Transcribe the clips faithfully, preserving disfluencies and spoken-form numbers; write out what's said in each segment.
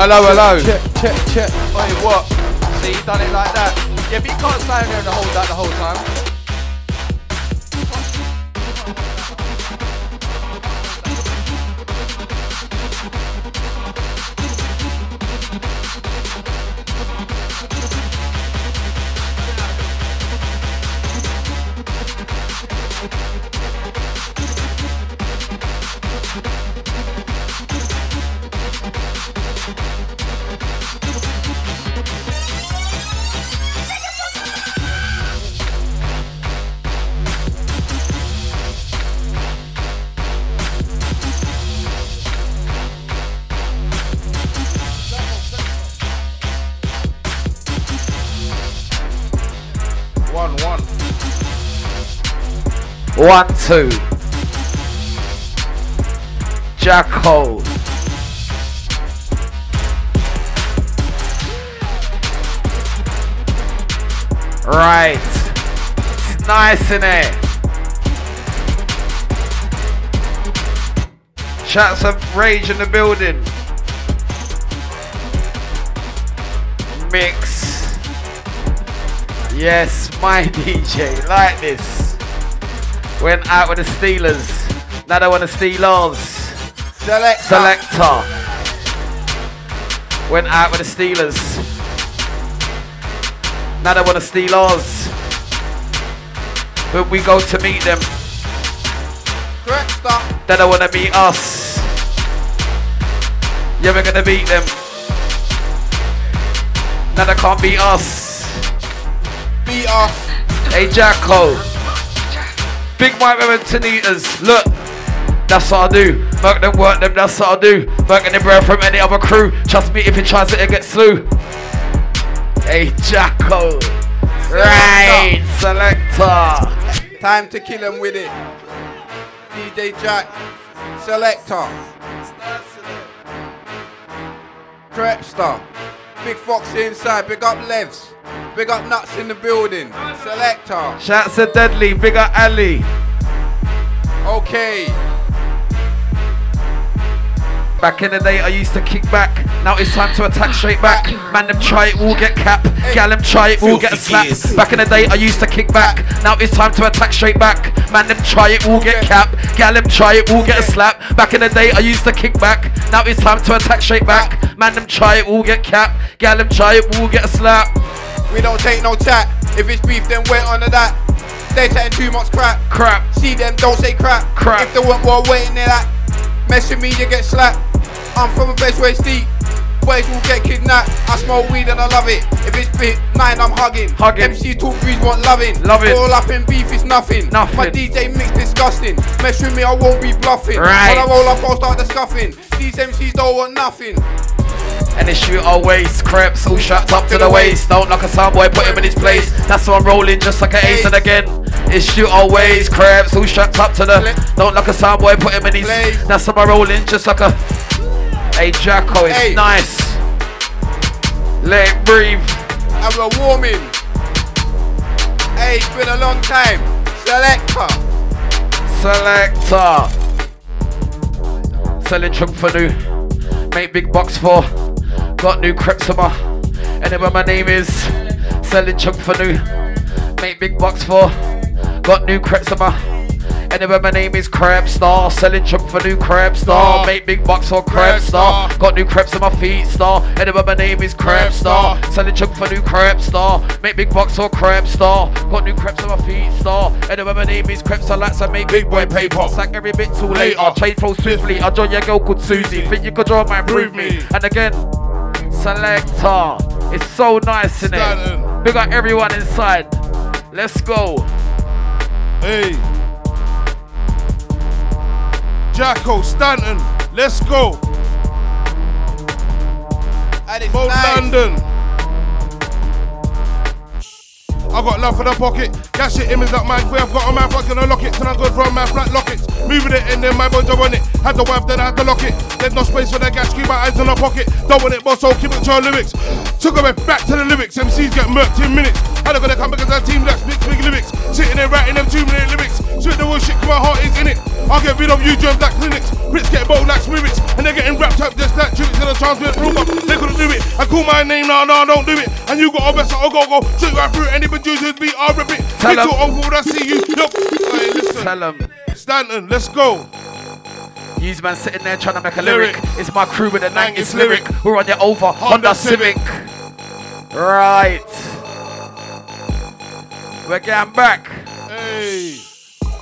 Hello, hello. Check, check, check. Oi, what? See, you done it like that. Yeah, but you can't stand there and hold that the whole time. One, two. Jacko. Right. It's nice, isn't it? Shouts of Rage in the building. Mix. Yes, my D J. Like this. Went out with the Steelers. Now they want to steal ours. Selector. Selector. Went out with the Steelers. Now they want to steal ours. But we go to meet them. Correct stuff. Then they want to beat us. Yeah, we're going to beat them. Now they can't beat us. Beat us. Hey, Jacko. Big white women tonitas. Look. That's what I do. Work them, work them, that's what I do. Working the bread from any other crew. Trust me, if he tries it, it gets slew. Hey, Jacko. Right, selector. Time to kill him with it. D J Jack, selector. Crepstar. Big Foxy inside, big up Levs. Big up Nuts in the building, selector. Shouts to Deadly, big up Ali. Okay. Back in the day I used to kick back. Now it's time to attack straight back. Man them try it, we'll get cap. Gal them try it, we'll get a slap. Back in the day I used to kick back. Now it's time to attack straight back. Man them try it, we'll get cap. Gal them try it, we'll get a slap. Back in the day I used to kick back. Now it's time to attack straight back. Man them try it, we'll get cap. Gal them try it, we'll get a slap. We don't take no chat. If it's beef then we're on to that. They chatting too much crap. Crap. See them, don't say crap. Crap. If they want more weight in there that. Messing me, you get slapped. I'm from a place where it's deep. Boys will get kidnapped. I smoke weed and I love it. If it's big nine, I'm hugging. Hugging. M Cs talk breeze want loving. Loving. All up in beef is nothing. Nothing. My D J mix disgusting. Mess with me, I won't be bluffing. Right. When I roll up, I'll start the scuffing. These M Cs don't want nothing. And they shoot our waist, crepes, all strapped up to the waist. Don't knock a sound boy, put him in his place. That's why I'm rolling just like an ace. And again, it's shoot our waist, crepes, all strapped up to the. Don't knock a sound boy, put him in his place. That's why I'm rolling just like a. Hey Jacko, it's hey. Nice. Let it breathe. And we're warming. Hey, it's been a long time. Selector. Selector. Selling trunk for new. Make big bucks for. Got new crepes in my. Anyway, my name is selling chunk for new. Make big bucks for. Got new crepes in my. Anyway, my name is Crepstar. Selling chunk for new Crepstar. Make big bucks for Crepstar. Got new crepes on my feet, star. Anyway, my name is Crepstar. Selling chunk for new Crepstar. Make big bucks for Crepstar. Got new crepes on my feet, star. Anyway, my name is Crepstar. Like I make big boy paper. Sack every bit too late. I trade flow swiftly. I join your girl called Susie. Think you could draw my prove me. And again. Selector, it's so nice in it. Big up everyone inside. Let's go. Hey, Jacko, Stanton, let's go. And it's Mode nice. London. I got love for the pocket. That shit image that man where I've got on my fucking lock it. Till I go from my flat lock it. Moving it in, then my boy job on it. Had the wife, then I had to lock it. There's no space for that gas, keep my eyes in her pocket. Don't want it, but so keep it to her lyrics. Took her back to the lyrics, M Cs get murked in minutes. How they gonna come because our team lacks mixed big lyrics. Sitting there writing them two minute lyrics. Sweet the real shit, my heart is in it. I'll get rid of you, germs like clinics. Brits get bold like spirits. And they're getting wrapped up just like tricks in a transmit room up. They couldn't do it. I call my name, nah, nah, don't do it. And you got our best, I'll go, go. Shoot right through any producers, be our ribbit. Tell them. I see you. Look. Hey, listen. Tell them. Stanton, let's go. Yous man sitting there trying to make a lyric. lyric. It's my crew with a nineties lyric. lyric. We're on their over Honda, Honda Civic. Civic. Right. We're getting back. Hey.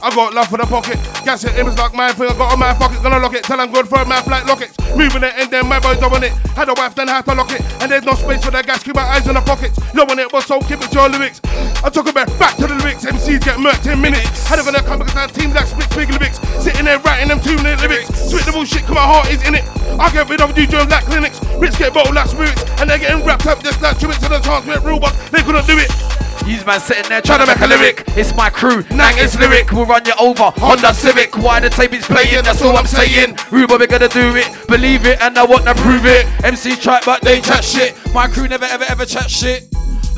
I got love for the pocket. Gas it, image like my thing. I got on my pocket, gonna lock it. Tell I'm good for my flight lock it. Moving it in, then my boys don't want it. Had a wife, then had to lock it. And there's no space for the gas, keep my eyes in the pockets. You want it, but so keep it to your lyrics. I talk about back to the lyrics. M Cs get murked in minutes. How they gonna come because our team that spits big lyrics. Sitting there writing them two minute lyrics. Spit the bullshit, cause my heart is in it. I get rid of you during black clinics. Rich get bottled like spirits. And they're getting wrapped up just like tributes to the transmit rule, but they couldn't do it. These man sitting there trying to make a lyric. It's my crew, Nang is lyric. We'll run you over, Honda Civic. Why the tape is playing, that's all I'm saying. Ruben, we're gonna do it, believe it, and I want to prove it. M Cs try, but they chat shit. My crew never ever ever chat shit.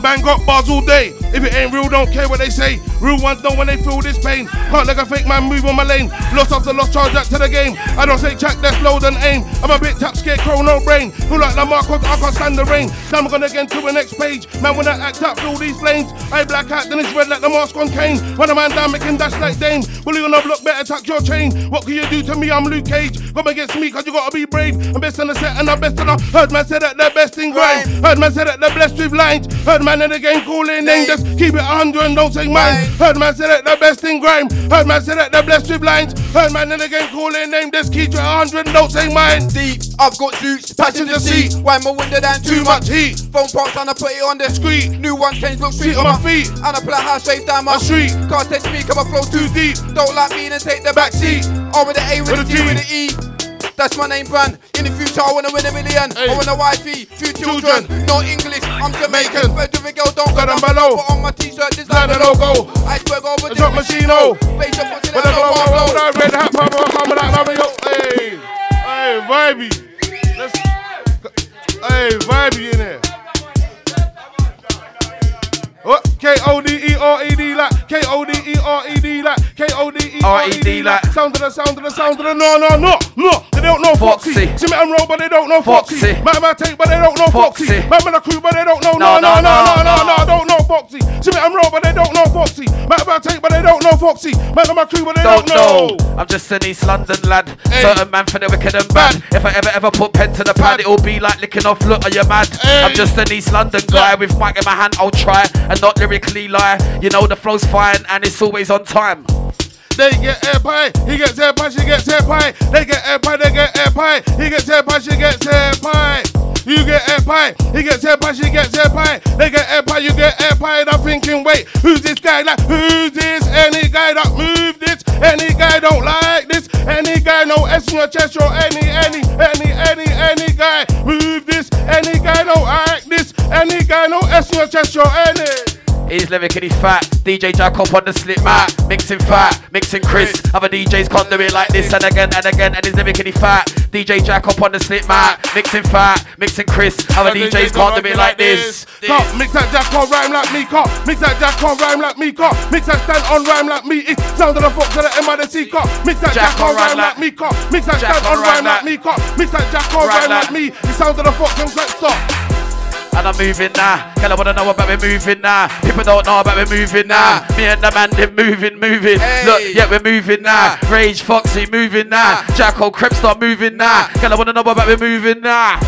Man got bars all day. If it ain't real, don't care what they say. Real ones know when they feel this pain. Can't let a fake man move on my lane. Lost after lost, charge back to the game. I don't say Jack, that's load and aim. I'm a bit tap scared, crow, no brain. Feel like Lamar, cause I can't stand the rain. Then we're gonna get to the next page. Man, when I act up, feel these flames. I black out, then it's red like the mask on Kane. When a man down, make him dash like Dame. Bully on the block, better tuck your chain. What can you do to me? I'm Luke Cage. Come against me, cause you gotta be brave. I'm best on the set and I'm best on the. Heard man say that they're best in grind. Heard man say that they're blessed with lines. Heard man in the game calling name. Just keep it one hundred and don't take mine. Heard man say that they're best in grime. Heard man say that they're blessed with lines. Heard man in the game calling name. Just keep it one hundred and don't take mine. Deep, I've got juice, passenger seat. Why my window down too much heat? Phone parts and I put it on the street. New one change, look sweet on my feet. And I pull out high shades down my street. Can't take me, cause my flow's too deep. Don't like me, then take the back seat. R with the A, with the G, with the E. That's my name brand. In the future I wanna win a million. Hey. I wanna wifey, few children. children. No English, I'm Jamaican. Swear to the girl, don't go down below. Put on my t-shirt, this line the logo. Iceberg over the machino. Face up, watch it, I go blow. No red hat, pop, pop, pop, pop, pop. Hey, hey, vibey. Let's, hey, vibey in there. What? K O D E R E D like K O D E R E D like K O D E R E D like sound of the sound of the sound of the no no no no they don't know Foxy. See me and roll but they don't know Foxy. Man man take but they don't know Foxy. Man man a crew but they don't know no no no no no no don't know Foxy. See me and roll but they don't know Foxy. Man man take but they don't know Foxy. Man man a crew but they don't know. I'm just an East London lad, certain man for the wicked and bad. If I ever ever put pen to the pad, it'll be like licking off. Look, are you mad? I'm just an East London guy with mic in my hand. I'll try. And not lyrically lie, you know the flow's fine and it's always on time. They get air pie, he gets air pie, she gets air pie. They get air pie, they get air pie. He gets air pie, she gets air pie. You get air pie, he gets air pie, she gets air pie. They get air pie, you get air pie. And I'm thinking, wait, who's this guy? Like, who's this? Any guy that move this? Any guy don't like this? Any guy no S in your chest? Or any, any, any, any, any guy move this? Any guy don't like this? Any guy no S in your chest? Or any. He's lyric and he's fat. D J Jack up on the slip mat. Mixing fat, mixing crisp. Other D Js can't do it like this. And again, and again, and he's lyric and he's fat. D J Jack up on the slip mat. Mixing fat, mixing crisp. Other D Js can't do it like this. Can't mix that Jack on rhyme like me. Can't mix that Jack on rhyme like me. Can't mix that stand on rhyme like me. It's sound of the Fox to the M I the C. Can't mix that Jack on rhyme like me. Can't mix that stand on rhyme like me. Can't mix that Jack on rhyme like me. It's sound of the Fox and Crepstar. And I'm moving now. Girl, I wanna know about me moving now. People don't know about me moving now. Me and the man, they're moving, moving. Hey. Look, yeah, we're moving now. Rage, Foxy, moving now. Jacko, Crepstar, moving now. Girl, I wanna know about me moving now.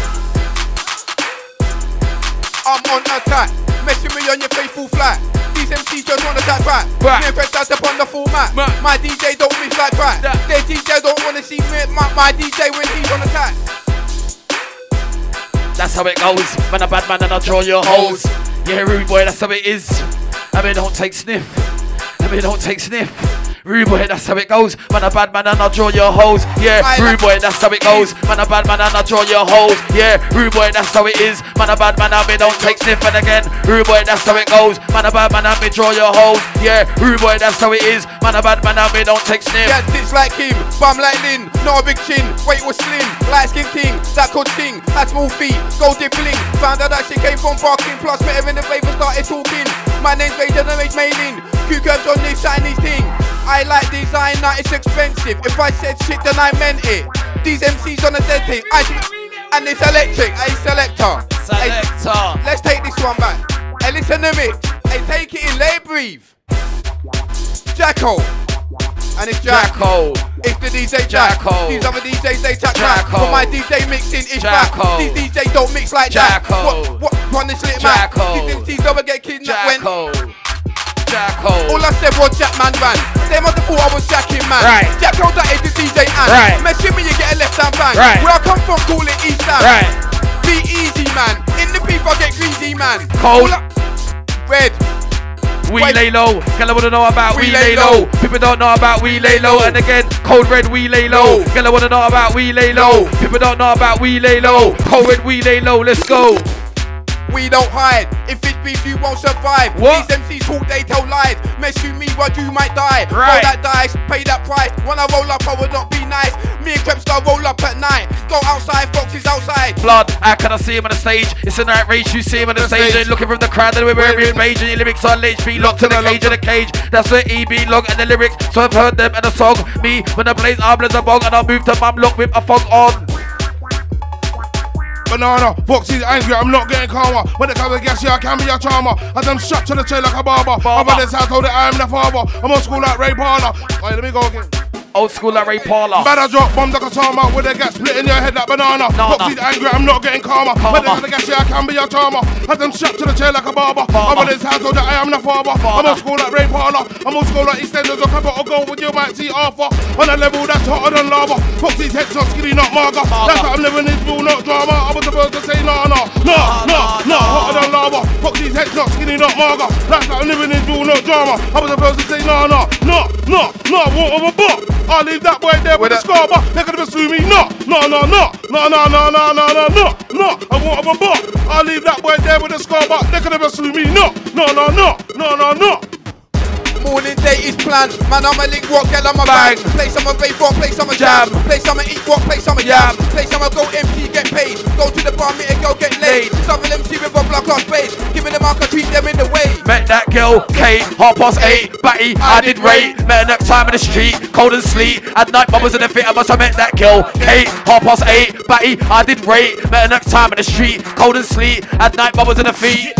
I'm on attack. Messing me on your faithful flat. These M Cs just wanna attack back. Me and Crepstar step on the format. My D J don't miss like that. Their D J don't wanna see me. My, my D J when he's on attack. That's how it goes. Man, a bad man and I draw your holes. Yeah, rude boy, that's how it is. I mean, don't take sniff. I mean, don't take sniff. Rude boy, that's how it goes. Man, a bad man and I draw your holes. Yeah, rude boy, that's how it goes. Man, a bad man and I draw your holes. Yeah, rude boy, that's how it is. Man, a bad man and me don't take sniff. And again, rude boy, that's how it goes. Man, a bad man and me draw your holes. Yeah, rude boy, that's how it is. Man, a bad man and me don't take sniff. Yeah, it's like him, bum like Lynn. Not a big chin, weight was slim. Light skin king, that could sing. Had small feet, gold dip bling. Found out that she came from parking. Plus, met her in the flavor, started talking. My name's Ray, and I'm Maylin. Q curves on this Chinese thing. I like designer, it's expensive. If I said shit, then I meant it. These M Cs on a dead thing. I and it's electric. A selector. Selector. Ay, let's take this one back. Hey, listen to me. Hey, take it in. Let it breathe. Jacko. And it's Jacko. It's the D J Jacko. These other D Js, they tap back. For my D J mixing, it's back. These D Js don't mix like that. Jacko. What? What? Run this little man. These M Cs never get kidnapped when. Jacko. All I said was Jack man ran. They must have thought I was Jacking man. Right. Jack rolled that is D J and right. Mess with me, you get a left hand bang. Right. Where I come from, call it East Ham. Right. Be easy man. In the beef I get greasy man. Cold. I- Red. We Wait. lay low. Girl, I wanna know about we, we lay low. low. People don't know about we lay low. And again, cold red we lay low. Girl, I wanna know about we lay low. People don't know about we lay low. Cold red we lay low. Let's go. we don't hide. If it's beef, you won't survive. What? These M Cs all day tell lies. Mess with me, but you might die. Right. Roll that dice, pay that price. When I roll up, I would not be nice. Me and Crepstar roll up at night. Go outside, Foxy's outside. Blood, how can I see him on the stage? It's a night race, you see him on the, the stage. stage. Looking from the crowd, and we're wearing rage. And your lyrics are lynched, be locked in the cage, in the cage. That's the E B log and the lyric. So I've heard them and the song. Me, when I blaze arm as a bong, and I move to mum lock with a fog on. Banana, Foxy's angry, I'm not getting calmer. When it comes to gas, yeah, I can be a charmer. As I'm strapped to the chair like a barber. barber. Other than I told it, I am the father. I'm old school like Ray Parlour. Alright, let me go again. Old school like Ray Parlour. Bad I drop bombs like a charmer. When they get split in your head like banana. Nah, Foxy's nah. angry, I'm not getting calmer. calmer. When it comes to gas, yeah, I can be a charmer. As I'm strapped to the chair like a barber. barber. Other than I told it, I am the father. Farmer. I'm old school like Ray Parlour. I'm old school like EastEnders. Or cover or gold with you might see Arthur. On a level that's hotter than lava. Foxy's headshot skinny, not marga. That's how I'm living this rule, not drama. I was supposed to say nah, nah, nah, nah, nah, hotter than lava. Foxy's headshot skinny, not marga. That's how I'm living this rule, not drama. I was supposed to say nah, nah, nah, nah, nah, water over book. I'll leave that boy there with a scar, but they're gonna pursue me. No, no, no, no, no, no, no, no, no, no, no, no, I want over book. I'll leave that boy there with a scar, but they're gonna pursue me. No, no, no, no, no, no, no. Morning day is planned. Man, I'm a link rock, girl, I'm a bang. bang. Play some of play rock, play some of jam. jam. Play some of eat rock, play some of jam. jam. Play some of go empty, get paid. Go to the bar, meet a girl, get laid. Some of them see with a block on space. Giving them mark, I treat them in the way. Met that girl, Kane, half past eight. Batty, I, I did rate. Met her next time in the street, cold and sleep. At night, mum was in the fit, I must have met that girl, Kane, half past eight. Batty, I did rate. Met her next time in the street, cold and sleep. At night, mum was in the feet.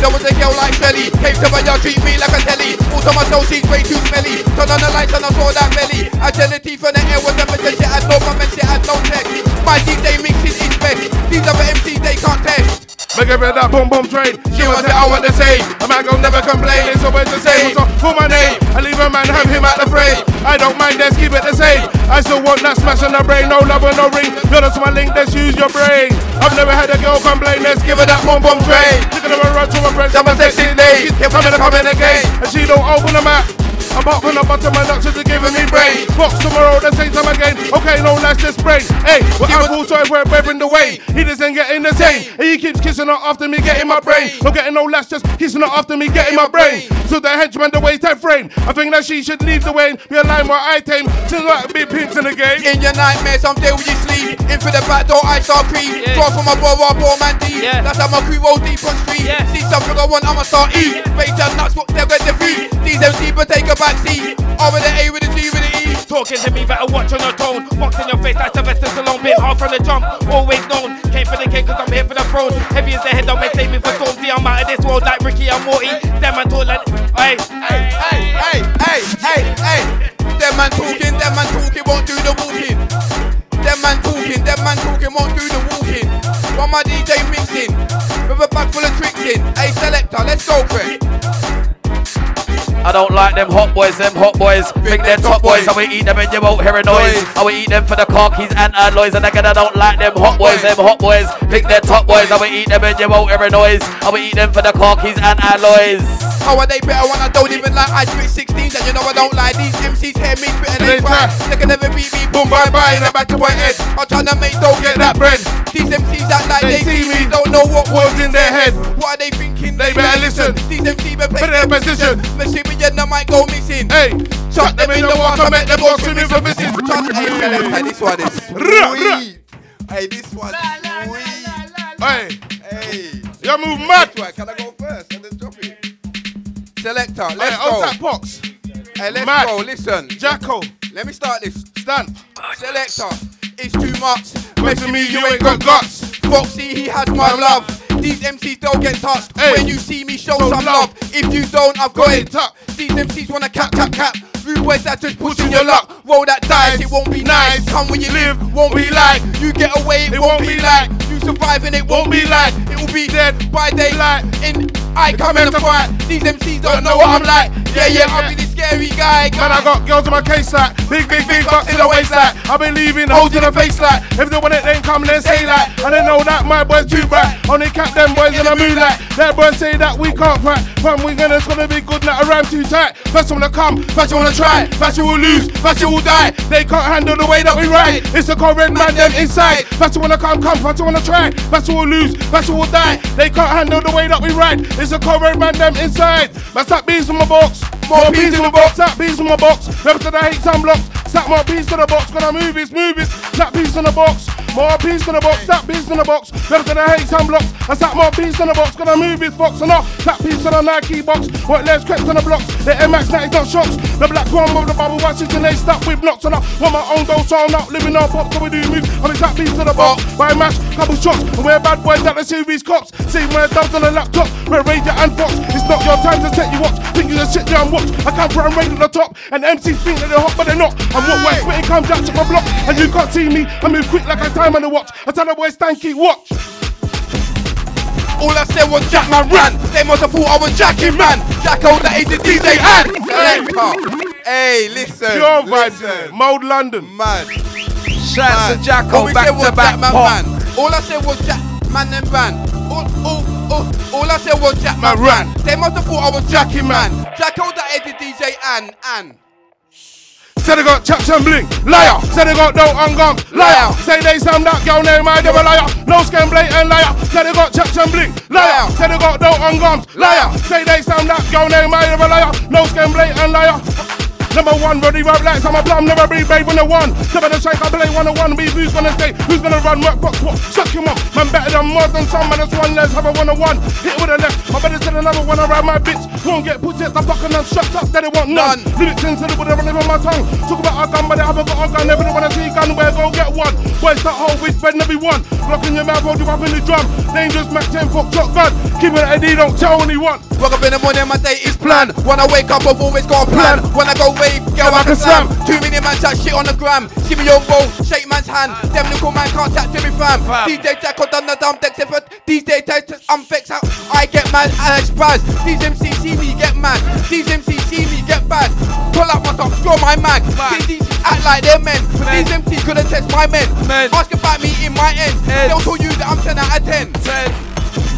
There was a girl like Shelly, came to my yard, treat me like a telly. Also my soul, she's way too smelly. Turn on the lights and I saw that belly. Agility from the air was a potential. I know my men, shit had no tech. My D J mixes is best. These other M Cs, they can't test. Make her that boom boom train. She was it, I want the same. A man gon' never complain. It's always the same. So call my name. I leave a man, have him at the frame. I don't mind, let's keep it the same. I still want that smash on the brain. No love and no ring. You're the smiling, let's use your brain. I've never had a girl complain. Let's give her that boom boom train. Look at her run to her friends. That was sexy days. Here come and come in again. And she don't open the map. I'm up on the bottom, my nuts are giving me brain. Box tomorrow, the same time again. Okay, no, that's just brain. Hey, but I'm also everywhere, breathing the way. He doesn't get in the same. And he keeps kissing her after me, getting my brain. Not getting no lash, just kissing her after me, getting my brain. So the henchman, the way that frame. I think that she should leave the way. Be a line where I tame. Just like big pimps in the game. In your nightmares, I'm there with you sleep. In for the back door, I start creep. Draw from my brother, poor man D. That's how my crew roll deep on street. See something I want, I'ma start eat. Face the nuts, what they're going to be. These M Cs, but take a backseat. R with the A, with the G, with the E. Talking to me, better watch on your tone. Box in your face like Sylvester Stallone. Bit hard from the jump, always known. Came for the king cause I'm here for the throne. Heavy as the head, don't make save me for storm. See, I'm out of this world like Ricky and Morty. Them man talking, hey, hey, hey, hey, hey, hey, hey. Them man talking, them man talking, won't do the walking. Them man talking, them man talking, won't do the walking. While my D J mixing, with a bag full of tricks in. Hey, selector, let's go for it. I don't like them hot boys, them hot boys. Think they're top boys, I will eat them and you won't hear a noise. I will eat them for the car keys and alloys. And again, I don't like them hot boys, them hot boys. Think they're top boys, I will eat them and you won't hear a noise. I will eat them for the car keys and alloys. How are they better when I don't even like I spit sixteens? And you know I don't like these M Cs hear me spit and they cry. They can never beat me, boom, bye bye, and I'm back to my head. I'm trying to make don't get that bread. These M Cs act like they see me, don't know what was in their head. What are they thinking? They better listen. These M Cs better play their position. And I might go missing. Hey, shut them in the water, make them go swimming for missing. Hey, this one is sweet. Hey, this one is sweet. Hey, you move mad. Can I go first and then drop it? Selector, let's hey, go. Hey, box. Hey, let's mad. Go, listen. Jacko. Let me start this. Stand. Selector, it's too much. Messing me, you ain't got guts. Foxy, he has my love. These M Cs don't get touched. Hey. When you see me, show don't some love. love. If you don't, I've got, got it tucked. These M Cs wanna cap, cap, cap. Rude words that just pushing your luck. luck. Roll that dice, it won't be nice. nice. Come when you live, won't be like. You get away, it, it won't, won't be like. like. You survive and it won't, won't be like. It will be dead by daylight. And I come in the fight. These M Cs don't know what I'm like. Yeah, yeah, I'll be this. scary guy, guy. Man, I got girls in my case like big, big, big, big bucks in the waist like I've been leaving holes in the face like if they want it, then come, then say that. I don't know that my boys too bright. Only cap them boys in the moonlight. Their boys say that we can't fight. When we gonna, it's gonna be good, not a rhyme too tight. Fashion wanna come, fashion wanna try. Fashion will lose, fashion will die. They can't handle the way that we ride. It's the current man, them inside. Fashion wanna come, come, fashion wanna try. Fashion will lose, fashion will die. They can't handle the way that we ride. It's the current man, them inside. Man, stack beans in my box. More beans in the box, stack beans in my box. Left to the hate some blocks. Stack more beans to the box, gonna move it, move it. Stack beans in the box. More beans in the box, stack beans in the box. Left to the hate some blocks. I stack more beans in the box, gonna move his box and off. Stack beans in the Nike box. What less crept on the blocks. The M X ninety dot shocks. The black one of the bubble watches and they stuck with blocks and up. Want my own goal, so I'm not living on pop, so we do move. I mean, stack beans to the box. By mash, couple shots. And we're bad boys at the series cops. See my dubs on the laptop. We're Ranger and Fox. It's not your time to set you watch. Think you just sit there and watch. I can't run right at the top. And M Cs think that they're hot, but they're not. And what way when it comes down to my block. And you can't see me. I move quick like I time on the watch. I tell the boys, stand, keep watch. All I said was Jack man ran. They must have thought I was Jackie man. Jacko that ain't the D J and hey, hey, listen. Pure vibes, listen. Mode London. Man. Shouts to Jacko back to back man, man. All I said was Jack man and ran. All, all, all, all I said was Jack man, man ran. They must have thought I was Jackie man. man. Jacko that ain't the D J and and. Say they got chaps and bling, liar. Say they got no unguns, liar. Say they some that girl name I never liar. No scam blatant liar. Say they got chaps and bling, liar. Say they got no unguns, liar. Say they some that girl name I never liar. No scam blatant liar. Number one, Roddy Rob Lights, I'm a plum, never be brave when I won. Never the shake, I play one on one, be who's gonna stay, who's gonna run, work, box, what, suck him up. Man better than more than some, man that's one, let's have a one on one. Hit with a left, I better than another one around my bitch. Won't get put at the fuck and I'm shut up, then it won't none. Lyrics into the wood, I live on my tongue. Talk about our gun, but I haven't got a gun, everyone wanna see gun, where go get one. Where's that hole, we spend every one. Block in your mouth, hold you up in the drum. Dangerous Mac ten, fuck, shotgun. Keep it at Eddie, don't tell anyone. Wake up in the morning, my day is planned. When I wake up, I've always got a plan. When I go wave, girl, I can slam. Two million man chat shit on the gram. Give me your roll, shake man's hand. Them little man can't chat to me fam. D J Jack done the dumb decks effort. D J Jack, I'm vexed out. I get mad and I spaz. These M Cs see me get mad. These M Cs see me get bad. Pull out my top, throw my mag. These act like they're men. These M Cs couldn't test my men. Ask about me in my end. They'll tell you that I'm ten out of ten.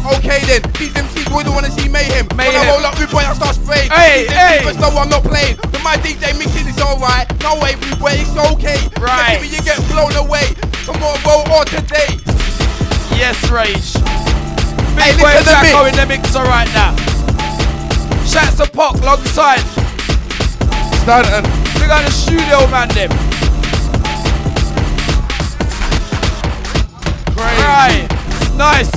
Okay then, these M Cs wouldn't wanna see mayhem. When I roll up with boy, I start spraying. Hey, hey. But no, I'm not playing. But my D J mixing is alright. No way, we wait, it's okay. Right. Maybe you get blown away tomorrow or today. Yes, Rage. Big hey, boy Jacko in the mixer right now. Shouts to Pock, long side. Stanton. Look at the studio man, them. Great. Right. Nice.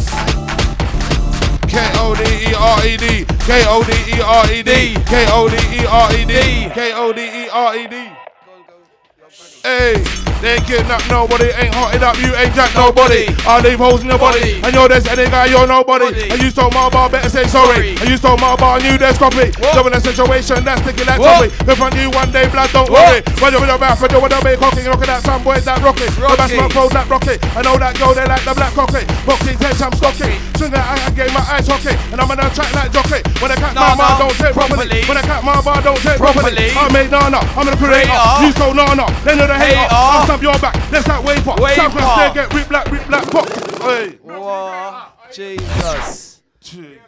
K O D E R E D, K O D E R E D, K O D E R E D, K O D E R E D. Hey, they ain't getting up nobody, ain't hotting up, you ain't jack nobody. I leave holes in your body, and you're this any guy, you're nobody. And you stole my bar, better say sorry. And you stole my bar, and you there's copy. Double that situation, that's thinking that topic. If I knew one day, blood, don't worry. When you're in your mouth, when you're in your mouth, cocking, looking at some boys that rocket. The best rock rolls that rocket. I know that girl, they like the black cocky. Boxing takes some stocking. Swing that I gave my eyes hockey, and I'm gonna track like jockey. When I cut my bar, don't say properly. When I cut my bar, don't say properly. I made Nana, I'm the creator. You stole Nana. Hey, I'll stab your back. Let's that wave pop. Wave pop. Get rip black, rip black pop. Hey. Whoa. Jesus. Jeez.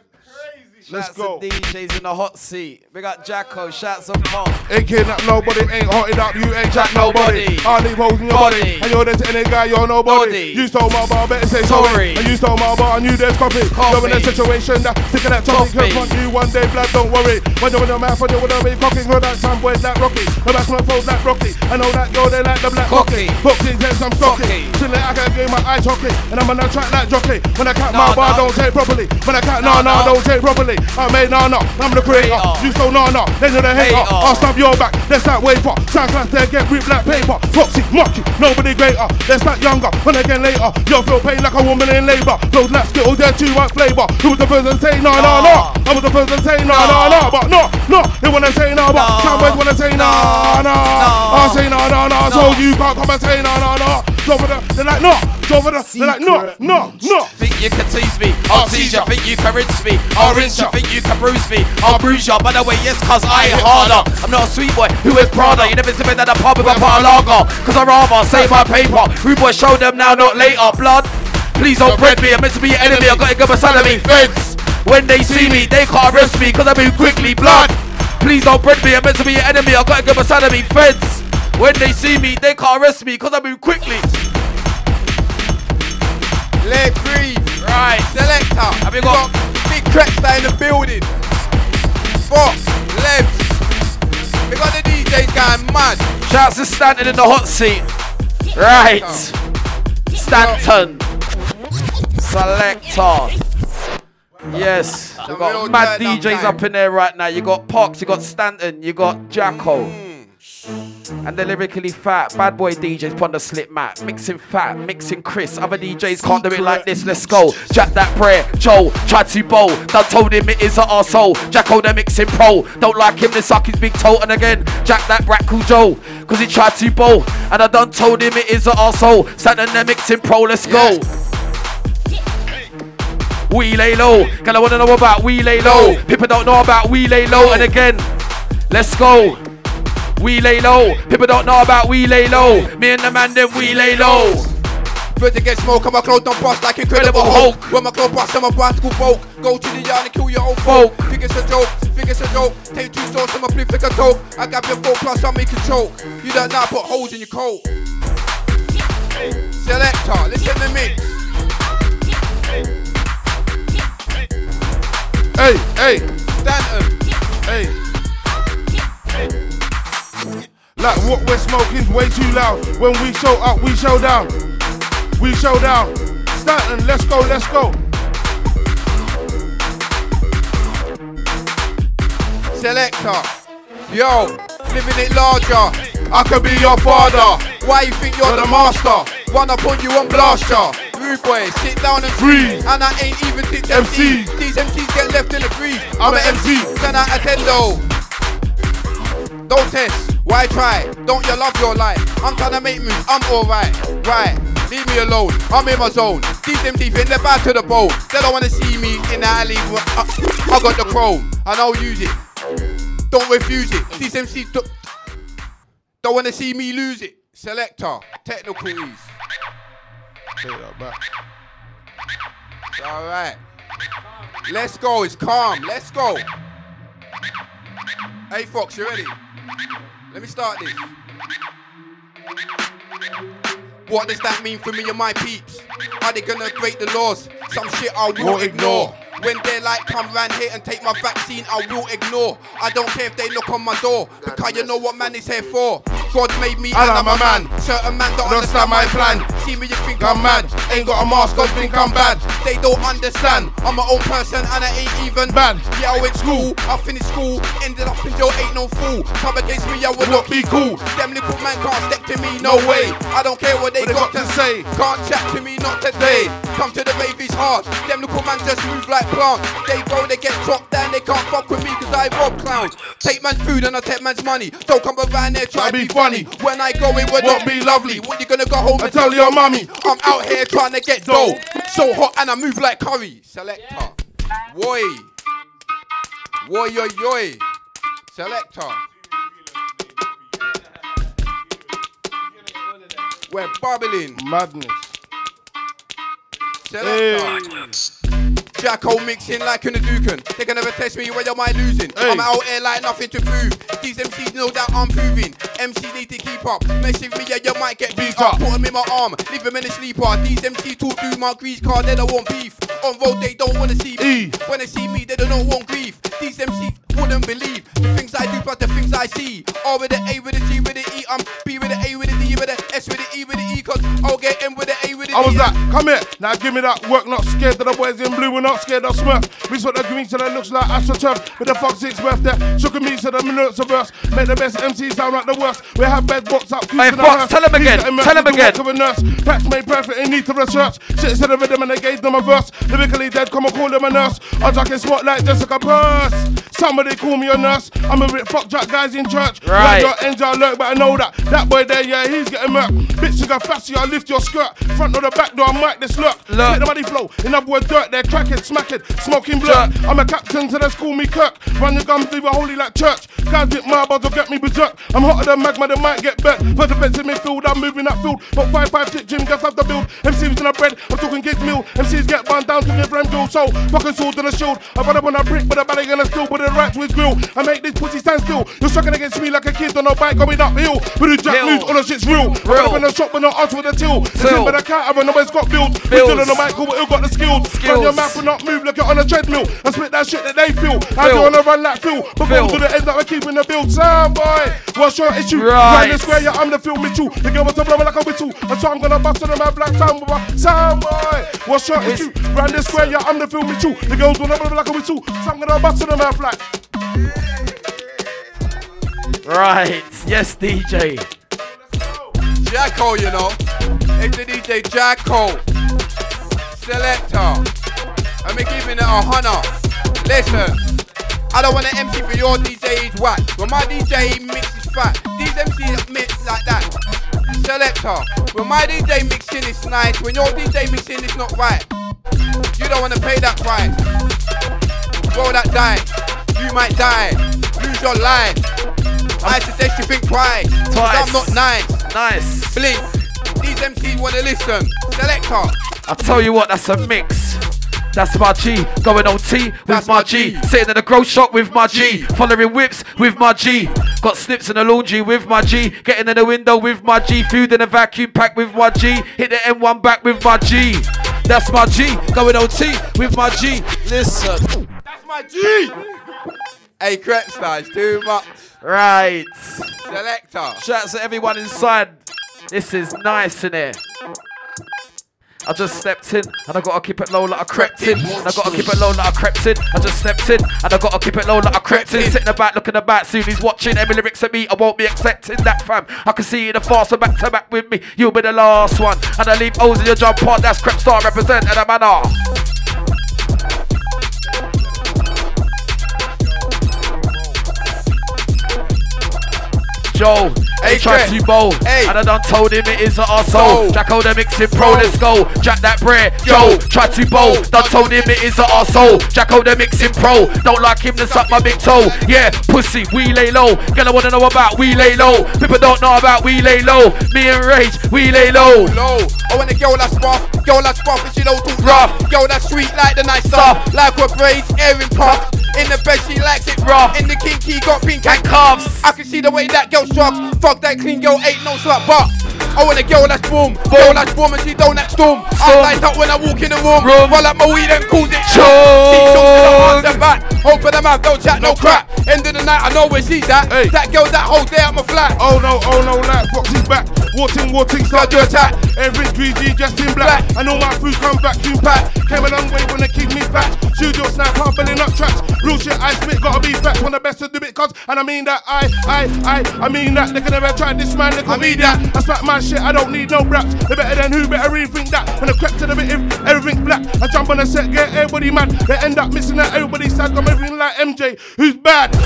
Let's Shouts go. To D Js in the hot seat. We got Jacko, shouts on Pop. Ain't kidnapped nobody, ain't hotted up, you ain't jack nobody. I leave holes in your body. body. And you're this any guy, you're nobody. Body. You stole my bar, better say sorry. sorry. And you stole my bar, I knew there's coffee. You're in a situation that sticking that topic. Coffee. Confront you one day, blood, don't worry. When you're in your mouth, when you're in your mouth, cocking, all that some boys like Rocky. The back my foes like Rocky. I know that girl, they like the black cocky. Boxing, takes some stocky. Till I can get my eyes hockey. And I'm on a track like jockey. When I cut no, my bar, no. don't say properly. When I cut, no, no, no, don't say properly. I made no, no, I'm the creator. Hey, you stole no, no, then you're the hater. Hey, I'll stab your back, let's that wave up. Sound class there, get ripped like paper. Foxy, mock you, nobody greater. Let's that younger, when again later. You'll feel pain like a woman in labor. Load like skittle, they're too much flavor. Who was the first to say no, no, no? I was the first to say no, no, no, but no, no. They wanna say no, but can't wait, wanna say no, no. I say no, no, no, so you can't come and say no, no, no. Drop it up, they're like, no. Drop it up, they're like, no, no, no. Think you can tease me, I'll tease you. Think you can rinse me, I'll rinse you. Think you can bruise me, I'll bruise you. By the way, yes, cause I ain't harder. I'm not a sweet boy, who is Prada? You never seen me at a pub with a pot of lager. Cause I'd rather save my paper. Rude boy, show them now, not later. Blood, please don't bread me. I'm meant to be your enemy, I gotta give a salary. Feds, when they see me, they can't arrest me, cause I move quickly. Blood, please don't bread me. I'm meant to be your enemy, I gotta give a salary. Feds, when they see me, they can't arrest me, cause I move quickly. Let breathe. Right. Selector. Have you got, got Big Crepstar in the building? Fox, Levs. We got the D J guy, mad. Shouts to Stanton in the hot seat. Right. Stanton. Selector. Yes. We got mad D Js up in there right now. You got Pox, you got Stanton, you got Jacko. Mm. And they're lyrically fat, bad boy D Js pon the slip mat, mixing fat, mixing crisp. Other D Js can't do it like this. Let's go, Jack that prayer, Joe, try to bowl. Done told him it is an arsehole. Jacko the mixing pro, don't like him, they suck his big toe. And again, Jack that rackle Joe, cause he tried to bowl. And I done told him it is an arsehole. Stanton the mixing pro, let's go. We lay low, girl I wanna know about we lay low. People don't know about we lay low. And again, let's go. We lay low. People don't know about we lay low. Me and the man, then we lay low. Birds against smoke, and my clothes don't bust like Incredible Hulk. When my clothes bust, I'm a bicycle folk. Go to the yard and kill your old folk. Think it's a joke, think it's a joke. Take two shots, I'm a flip like a dope. I grab your folk, plus I'm making choke. You don't know, put holes in your coat. Selector, listen to me. Hey, hey, Stanton. Hey. Like what we're smoking's way too loud. When we show up, we show down. We show down. Stanton, let's go, let's go. Selector, yo, living it larger. I could be your father. Why you think you're the master? Run up on you and blast ya. Rude boy, sit down and freeze. And I ain't even ticked M C. These M Cs get left in the breeze. I'm an M C. Can I attend though? Don't test. Why try? Don't you love your life? I'm trying to make moves, I'm alright. Right, leave me alone, I'm in my zone. Deep them deep in the back to the bowl. They don't want to see me in the alley. I got the chrome, and I'll use it. Don't refuse it. These M Cs do- don't want to see me lose it. Selector, technical ease. Take that back. It's alright. Let's go, it's calm, let's go. Hey Fox, you ready? Let me start this. What does that mean for me and my peeps? Are they gonna break the laws? Some shit I will ignore. When they're like, come round here and take my vaccine, I will ignore. I don't care if they knock on my door, because you know what man is here for. God made me and I'm a man. Certain man don't understand my plan. See me, you think I'm mad. Ain't got a mask, God think I'm bad. They don't understand. I'm my own person and I ain't even bad. Yeah, I went school, I finished school, ended up in jail, ain't no fool. Come against me, I would not be cool. Them little man can't step to me, no way. I don't care what they got to say. Can't chat to me, not today. Come to the baby's heart. Them little man just move like plants. They go, they get dropped down, they can't fuck with me because I rob clowns. Take man's food and I take man's money. Don't come around there, try to be funny. When I go, it would not be lovely. When you gonna go home and tell your mummy? I'm out here trying to get dough. So hot and I move like curry. Selector. Woy. Woy yo yo. Selector. We're bubbling. Madness. Selector. Hey. Jacko mixing like in a duken. They can never test me when you're my losing. Hey. I'm out here like nothing to prove. These M Cs know that I'm proving. M Cs need to keep up. Mess with me, yeah, you might get beat up. Put them in my arm, leave them in the sleeper. These M Cs talk through my grease card, they don't want beef. On road, they don't wanna see me. E. When they see me, they don't want grief. These M Cs wouldn't believe the things I do, but the things I see. R with the A, with the G, with the E. I'm B with the A, with the D, with the S, with the E, with the E. Cause I'll get M with the A, with the D. I was like, come here, now give me that work. Not scared that the boys in blue, we're not scared of Smurf. We sort the green till it looks like AstroTurf. With the Fox six worth there, shook me to the minutes of verse. Make the best M C sound like the worst. We have bed box up. Hey Fox, tell him again, tell him again. Facts made perfect in need to research. Shit said the rhythm and they gave them a verse. Lyrically dead, come and call them a nurse. I jack in spot like Jessica Purse. Some of they call me a nurse. I'm a rip fuck jack guys in church. Right. Like your ends are lurk, but I know that. That boy there, yeah, he's getting murked. Bitch, you got fussy, I lift your skirt. Front or the back door, I mic this lurk. Let the money flow. In other words, dirt, they're cracking, smacking, smoking blood. I'm a captain, so they call me Kirk. Run the gums, leave a holy like church. Guys with marbles will get me berserk. I'm hotter than magma, they might get burnt. But defensive midfield, I'm moving that field. But five five tick Jim, guess I've the build. M Cs in a bread, I'm talking kids meal. M Cs get burned down to live and drill. So, fucking sword and a shield. I run up on a brick, but the body gonna still put it right to his grill. I make this pussy stand still. You're struggling against me like a kid on a bike going uphill. But the jack moves, all the shit's real. I run up in the shop, but not us with a till. Till. But I can't, I run away, it's got builds. Builds. Still on the mic, but ill got the skills. Skills. Run your mouth will not move, look it on a treadmill. I spit that shit that they feel. I do on a run like Phil. Before to the end, like we're keeping the build. Sound boy, what's your issue? Right. Right in square, yeah, I'm the Phil Mitchell. The girl wants to blow like a whistle. And so I'm gonna bust on my black sound boy. Sound boy, what's your issue? Right in the square, yeah, I'm the Phil Mitchell. The girls wanna blow like a whistle. So I'm gonna bust on my black. Right, yes, D J. Jacko, you know. It's the D J Jacko. Selector. And we're giving it a honor. Listen, I don't want an M C for your D J, he's whack. When my D J, he mixes fat. These M Cs mix like that. Selector, when my D J mixing, it's nice. When your D J mixing, it's not right. You don't want to pay that price. Roll that die. You might die. Lose your life. I suggest you think twice. Twice. I'm not nice. Nice. Blink. These M Cs want to listen. Selector. I tell you what, that's a mix. That's my G. Going on T with that's my G. G. Sitting in a grow shop with my G. G. Following whips with my G. Got slips in the laundry with my G. Getting in the window with my G. Food in a vacuum pack with my G. Hit the M one back with my G. That's my G. Going on T with my G. Listen. That's my G. Hey, Crepstar, it's too much. Right. Selector. Shouts to everyone inside. This is nice, innit? I just stepped in, and I gotta keep it low like I crept in. And I gotta keep it low like I crept in. I just stepped in, and I gotta keep it low like I crept in. Sitting about, looking about, soon he's watching. Every lyrics of me, I won't be accepting that, fam. I can see you in the fast, so back to back with me. You'll be the last one. And I leave O's in your jump part, that's Crepstar representing a manner. Joe, hey, tries to bowl, hey. And I done told him it is an arsehole. Jacko the mixing pro, let's go. Jack that bread, Joe, try to bowl. Done told him it is an arsehole. Jacko the mixing pro, don't like him, then suck my big toe. Yeah, pussy, we lay low. Gonna wanna know about we lay low. People don't know about we lay low. Me and Rage, we lay low. Low. I want a girl that's rough, girl that's rough and she don't do rough. Girl that's sweet like the nice stuff. Like with braids, air and puff. In the bed she likes it rough. In the kinky got pink and cuffs. I can see the way that girl drugs. Fuck that clean girl, ain't no slut, but I want a girl that's warm, girl that's warm and she don't act storm. I light up when I walk in the room, room. While I'm moody them calls it chug. She chokes the back, open the mouth, don't chat, no crap. End of the night, I know where she's at, hey. That girl that holds there at my flat. Oh no, oh no, like Foxy's back. Warting, warting, start your attack. Every three G dressed in black. I know my food come back, you pack. Came a long way when they keep me back. Studio snap, I'm filling up tracks. Real shit I spit, gotta be back. One of the best to do it, cause, and I mean that, I, I, I, I mean that. They can never try this man, they can be that. I smack my shit, I don't need no raps. They better than who, better rethink that. When I crept to the bit, if everything black, I jump on a set, get everybody mad. They end up missing that, everybody sad. I'm everything like M J, who's bad.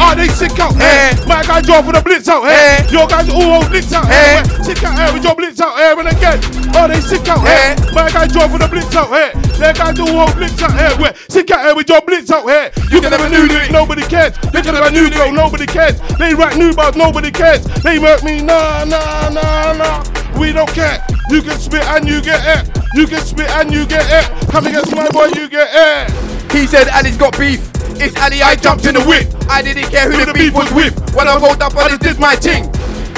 Are they sick out here? Hey. My guys draw for the blitz out here. Hey. Your guys all hold blitz out here. Hey. Sick out here with your blitz out here and again. Are they sick out here? Hey. My guys draw for the blitz out here. Their guys all hold blitz out here. We're sick out here with your blitz out here. You, you can never new it, nobody cares. They can never new girl, nobody cares. They write new bars, nobody. Nobody cares, they work me, nah, nah, nah, nah. We don't care, you can spit and you get it. You can spit and you get it. Come against my boy, you get it. He said Ali's got beef. It's Ali, I, I jumped in the whip. I didn't care who, who the, the beef, beef was with. When I rolled up, I did my ting.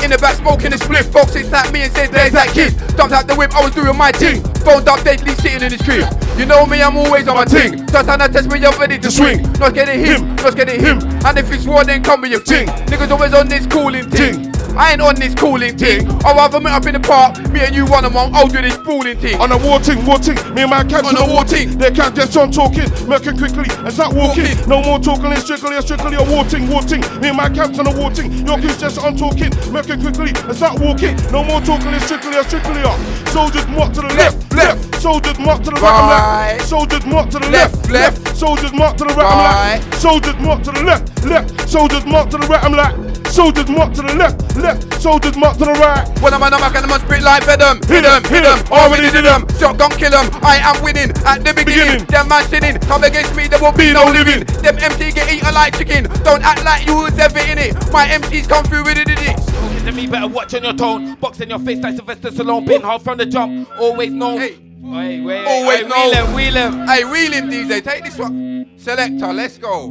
In the back smoking a spliff, Foxy slapped me and said there's that kid. Dumped out the whip, I was doing my ting. Phoned up deadly, sitting in the street. You know me, I'm always on my ting. Sometimes I test me, you're ready to swing. Not getting him, not getting him. And if it's war, then come with your ting. Niggas always on this cooling ting. I ain't on this cooling ting. I'd rather meet up in the park, me and you one among, I'll do this brawling ting. On a war ting, war ting, me and my camp on a war ting. They can't just on talking, merkin quickly, and start walking. Walkin'. No more talking, it's strictly, it's strictly a war ting, war ting. Me and my camp on a war ting. Your kids just on talking, merkin quickly, and start walking. No more talking, it's strictly, it's strictly up. Soldiers mock to the left, left. Left. Soldiers mock to the right, right. Left. Soldiers mock to the left, left. Left. soldiers march to the right, right. I'm like, soldiers march to the left, left, soldiers march to the right, I'm like, soldiers march to the left, left, soldiers march to the right. When I'm on a mark and I'm on spit like Venom, hit them, hit them, already did them, shotgun kill them, I am winning at the beginning, beginning. Them man sinning, come against me there will be, be no living, living. Them M Cs get eaten like chicken, don't act like you was ever in it, my M Cs come through with it in it. Listen to me, better watch on your tone, box in your face like Sylvester Stallone, been hard from the jump, always known. Hey. Wait, wait, oh, wait, hey, no. Wheel him, wheel him. Hey, wheel him, D J. Take this one. Selector, let's go.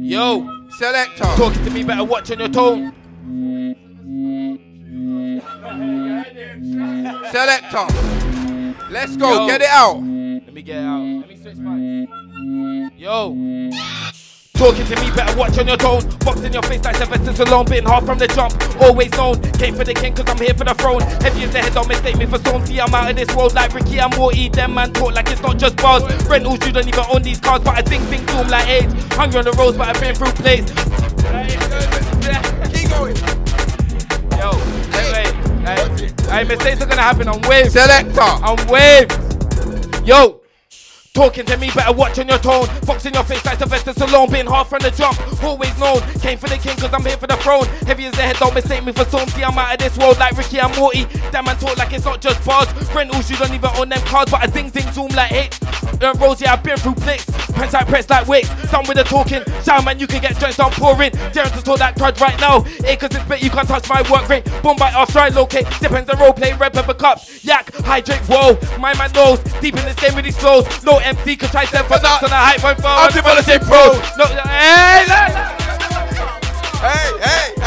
Yo. Selector. Talking to me, better watch on your tone. Selector. Let's go. Yo. Get it out. Let me get it out. Let me switch my... Yo. Talking to me, better watch on your tone. Boxing your face like Sylvester Stallone. Been hard from the jump, always known. Came for the king cause I'm here for the throne. Heavy as the head, don't mistake me for stone. See, I'm out of this world like Ricky and Morty. Them man talk like it's not just bars. Rentals, you don't even own these cars. But I think things doom like age. Hungry on the roads, but I've been through plays. Keep going. Yo, hey, hey, hey. Hey, mistakes are gonna happen, I'm waved. Selector. I'm waved. Yo. Talking to me, better watch on your tone. Fox in your face like Sylvester Stallone. Been hard from the jump, always known. Came for the king cause I'm here for the throne. Heavy as the head, don't mistake me for some. See, I'm out of this world like Ricky and Morty. Damn, man talk like it's not just bars. Rentals, you don't even own them cars. But I zing zing zoom like hits. And Rosie, yeah, I've been through blicks. Pants like press like wicks. Done with the talking. Shout man, you can get drenched, I'm pouring. Daring to talk that crud right now. Hey, cause it's bit you can't touch my work rate. Boom by off, try locate. Depends on role play, red pepper cups. Yak, hydrate, whoa. My man knows. Deep in this game with these flows. No M C could try to for that on a high point for I'm developing pro. No, hey,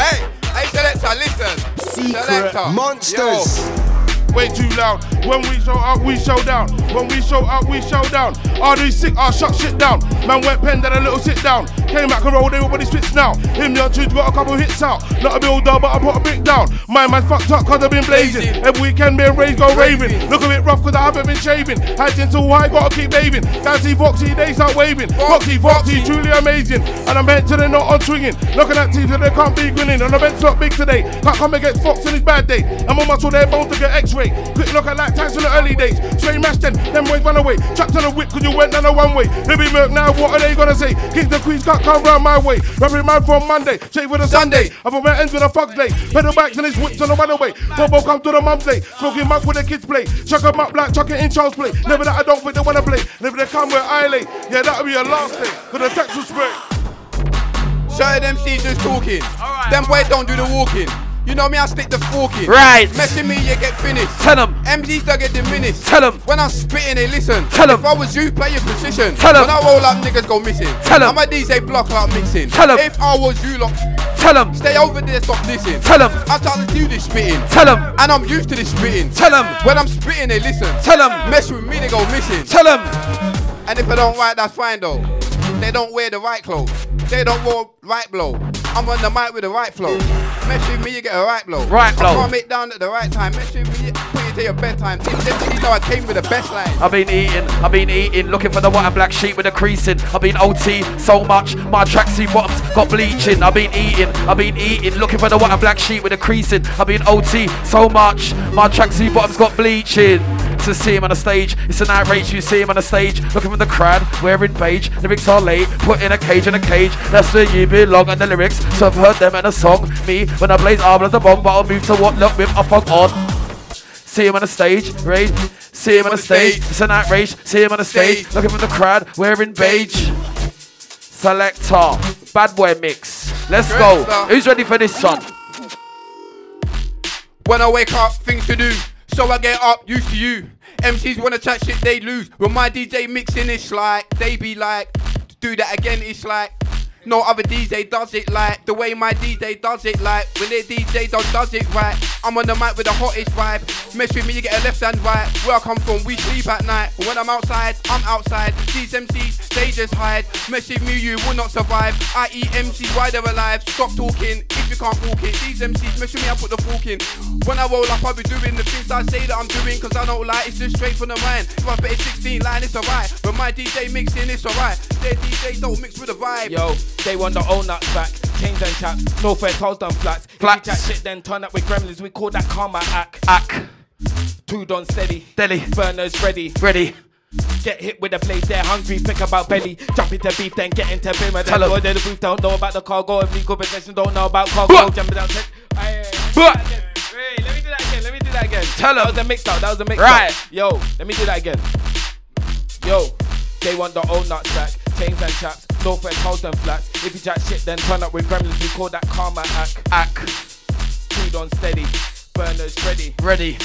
hey, hey, hey, hey, selector, listen. Secret selector. Monsters. Yo. Way too loud. When we show up, we show down. When we show up, we show down. Are they sick? I shut shit down. Man went pen, then a little sit down. Came out, can roll, they were body spits now. Him, young dude, got a couple hits out. Not a builder, but I put a brick down. My man's fucked up, cause I've been blazing. Every weekend, me and Rage go raving. Look a bit rough, cause I haven't been shaving. Had until I gotta keep bathing. Fancy Foxy, they start waving. Foxy, Foxy, truly amazing. And I'm bent till they're not on swinging. Looking at teams that they can't be grinning. And the bench not big today. Can't come against Fox on his bad day. I'm on muscle, they're both to get x-ray. Quick look at like tanks in the early days. Straight mash then, them boys run away. Trapped on the whip, cause you went down the one way. They be murk now, what are they gonna say? Kings the queens can't come round my way. Rapping man from Monday, shave with a Sunday. I've got my ends with a fuck's lay. Pedal bikes and his whips on the runaway. Bobo come to the mum's day. Smoking mugs with the kids play. Chuck em up like chuck it in Charles play. Never that I don't think they wanna play. Never they come where I lay. Yeah, that'll be your last day. For the sex will spray. Shut them M Cs just talking. Right. Them boys don't do the walking. You know me, I stick the fork in. Right. Messing me, you get finished. Tell them. M Gs don't get diminished. Tell them. When I'm spitting, they listen. Tell them. If I was you, play your position. Tell them. When I roll up, niggas go missing. Tell them. I'm a D J block out mixing. Tell them. If I was you, lot. Tell them. Stay over there, stop dissing. Tell them. I'm trying to do this spitting. Tell them. And I'm used to this spitting. Tell them. When I'm spitting, they listen. Tell them. Mess with me, they go missing. Tell them. And if I don't write, that's fine though. They don't wear the right clothes. They don't roll right blow. I'm on the mic with the right flow. Mess with me, you get a right blow. Right blow. I calm it down at the right time. Mess with me, put you to your bedtime. You know I came with the best line. I've been eating, I've been eating, looking for the white and black sheep with the creasing. I've been O T so much, my tracksuit bottoms got bleaching. I've been eating, I've been eating, looking for the white and black sheep with the creasing. I've been O T so much, my tracksuit bottoms got bleaching. To see him on the stage, it's an outrage. You see him on the stage, looking from the crowd, wearing beige. Lyrics are late, put in a cage, in a cage. That's where you belong. And the lyrics, so I've heard them in a song. Me, when I blaze arm as a bomb, but I'll move to what look with a fog on. See him on the stage, rage. See him on the stage, it's an outrage. See him on the stage, looking from the crowd, wearing beige. Selector, bad boy mix. Let's go. Who's ready for this song? When I wake up, things to do. So I get up, used to you. M Cs wanna chat shit, they lose. When my D J mixing, it's like, they be like, do that again, it's like, no other D J does it like, the way my D J does it like, when their D J don't does it right. I'm on the mic with the hottest vibe. Mess with me, you get a left and right. Where I come from, we sleep at night. When I'm outside, I'm outside. These M Cs, they just hide. Mess with me, you will not survive. I eat M Cs, why they're alive. Stop talking, if you can't walk it. These M Cs, mess with me, I put the fork in. When I roll up, I'll be doing the things I say that I'm doing. Cause I don't lie, it's just straight from the mind. If I bet it's sixteen line, it's alright. But my D J mixing, it's alright. Their D Js don't mix with the vibe. Yo, they want the old nuts back. Chains and chaps, no fair, toes done flats. Flats. If you chat shit, then turn up with gremlins. We call that karma ack. Ack. Two don steady. Deli. Burners ready. Ready. Get hit with a plate, they're hungry, think about belly. Jump into beef, then get into beam. Tell them. Go to the roof, don't know about the cargo. If legal possession, don't know about cargo. Jumping out. Hey, let me do that again, let me do that again. Tell them. That was a mix-up, that was a mix-up. Right. Yo, let me do that again. Yo, they want the old nuts back. Chains and chaps, no friends, hold them flats. If you jack shit, then turn up with gremlins. We call that karma act. Act. Food on steady, burners ready. Ready.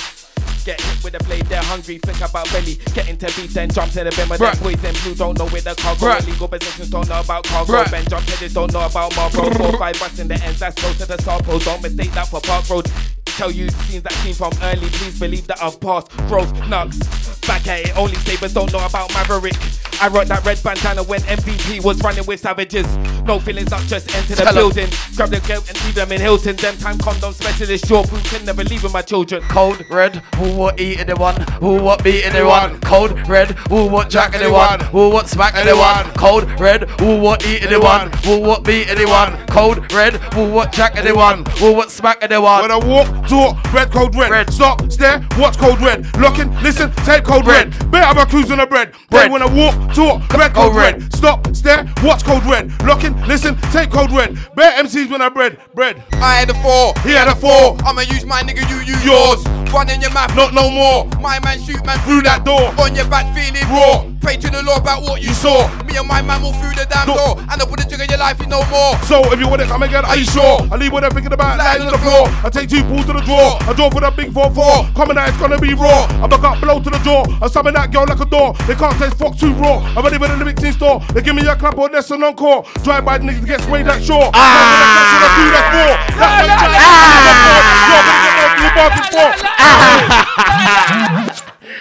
Get hit with a blade, they're hungry, think about belly. Get into beef, then jump to the bin with them boys in blue, don't know where the cargo. Bruh. Illegal positions, don't know about cargo. Bruh. Ben jump headers, don't know about Marlboro. Four, five bucks in the ends, that's close to the Sarpo. Don't mistake that for Park Road. Tell you scenes that seem from early, please believe that I've passed. Growth, nugs, back at it, only savers don't know about Maverick. I rocked that red bandana when M V P was running with savages. No feelings up, just enter the Tell building. Em. Grab the girl and leave them in Hilton. Them time condom specialist, your food can never leave with my children. Cold red, who what eat anyone? Who what beat anyone? Cold red, who what jack anyone? Who what smack anyone? Cold red, who what eat anyone? Who what beat anyone? Cold red, who what jack anyone? Who what smack anyone? When I walk, talk, red, cold red. Red. Stop, stare, watch cold red. Looking, listen, take cold red. red. Better have a cruise on the bread. Bread. They wanna walk. Talk, red, cold oh, red. red. Stop, stare, watch cold red. Locking, listen, take cold red. Bare M Cs when I bread, bread. I had a four, he had a four. I'ma use my nigga, you use yours. Run in your mouth, not no more. My man shoot man through that door. On your back feeling raw. Pray to the Lord about what you saw. Me and my man will through the damn door. And I put a trigger in your life is no more. So if you want it, come again, are you sure? I leave what I'm thinking about, lying on the floor. I take two balls to the draw. I draw for that big four four. Coming out, it's gonna be raw. I back up blow to the jaw. I summon that girl like a door. They can't taste fuck too raw. I'm ready for the lyrics in store. They give me a clap or less an encore. Drive by the niggas get sprayed that shore.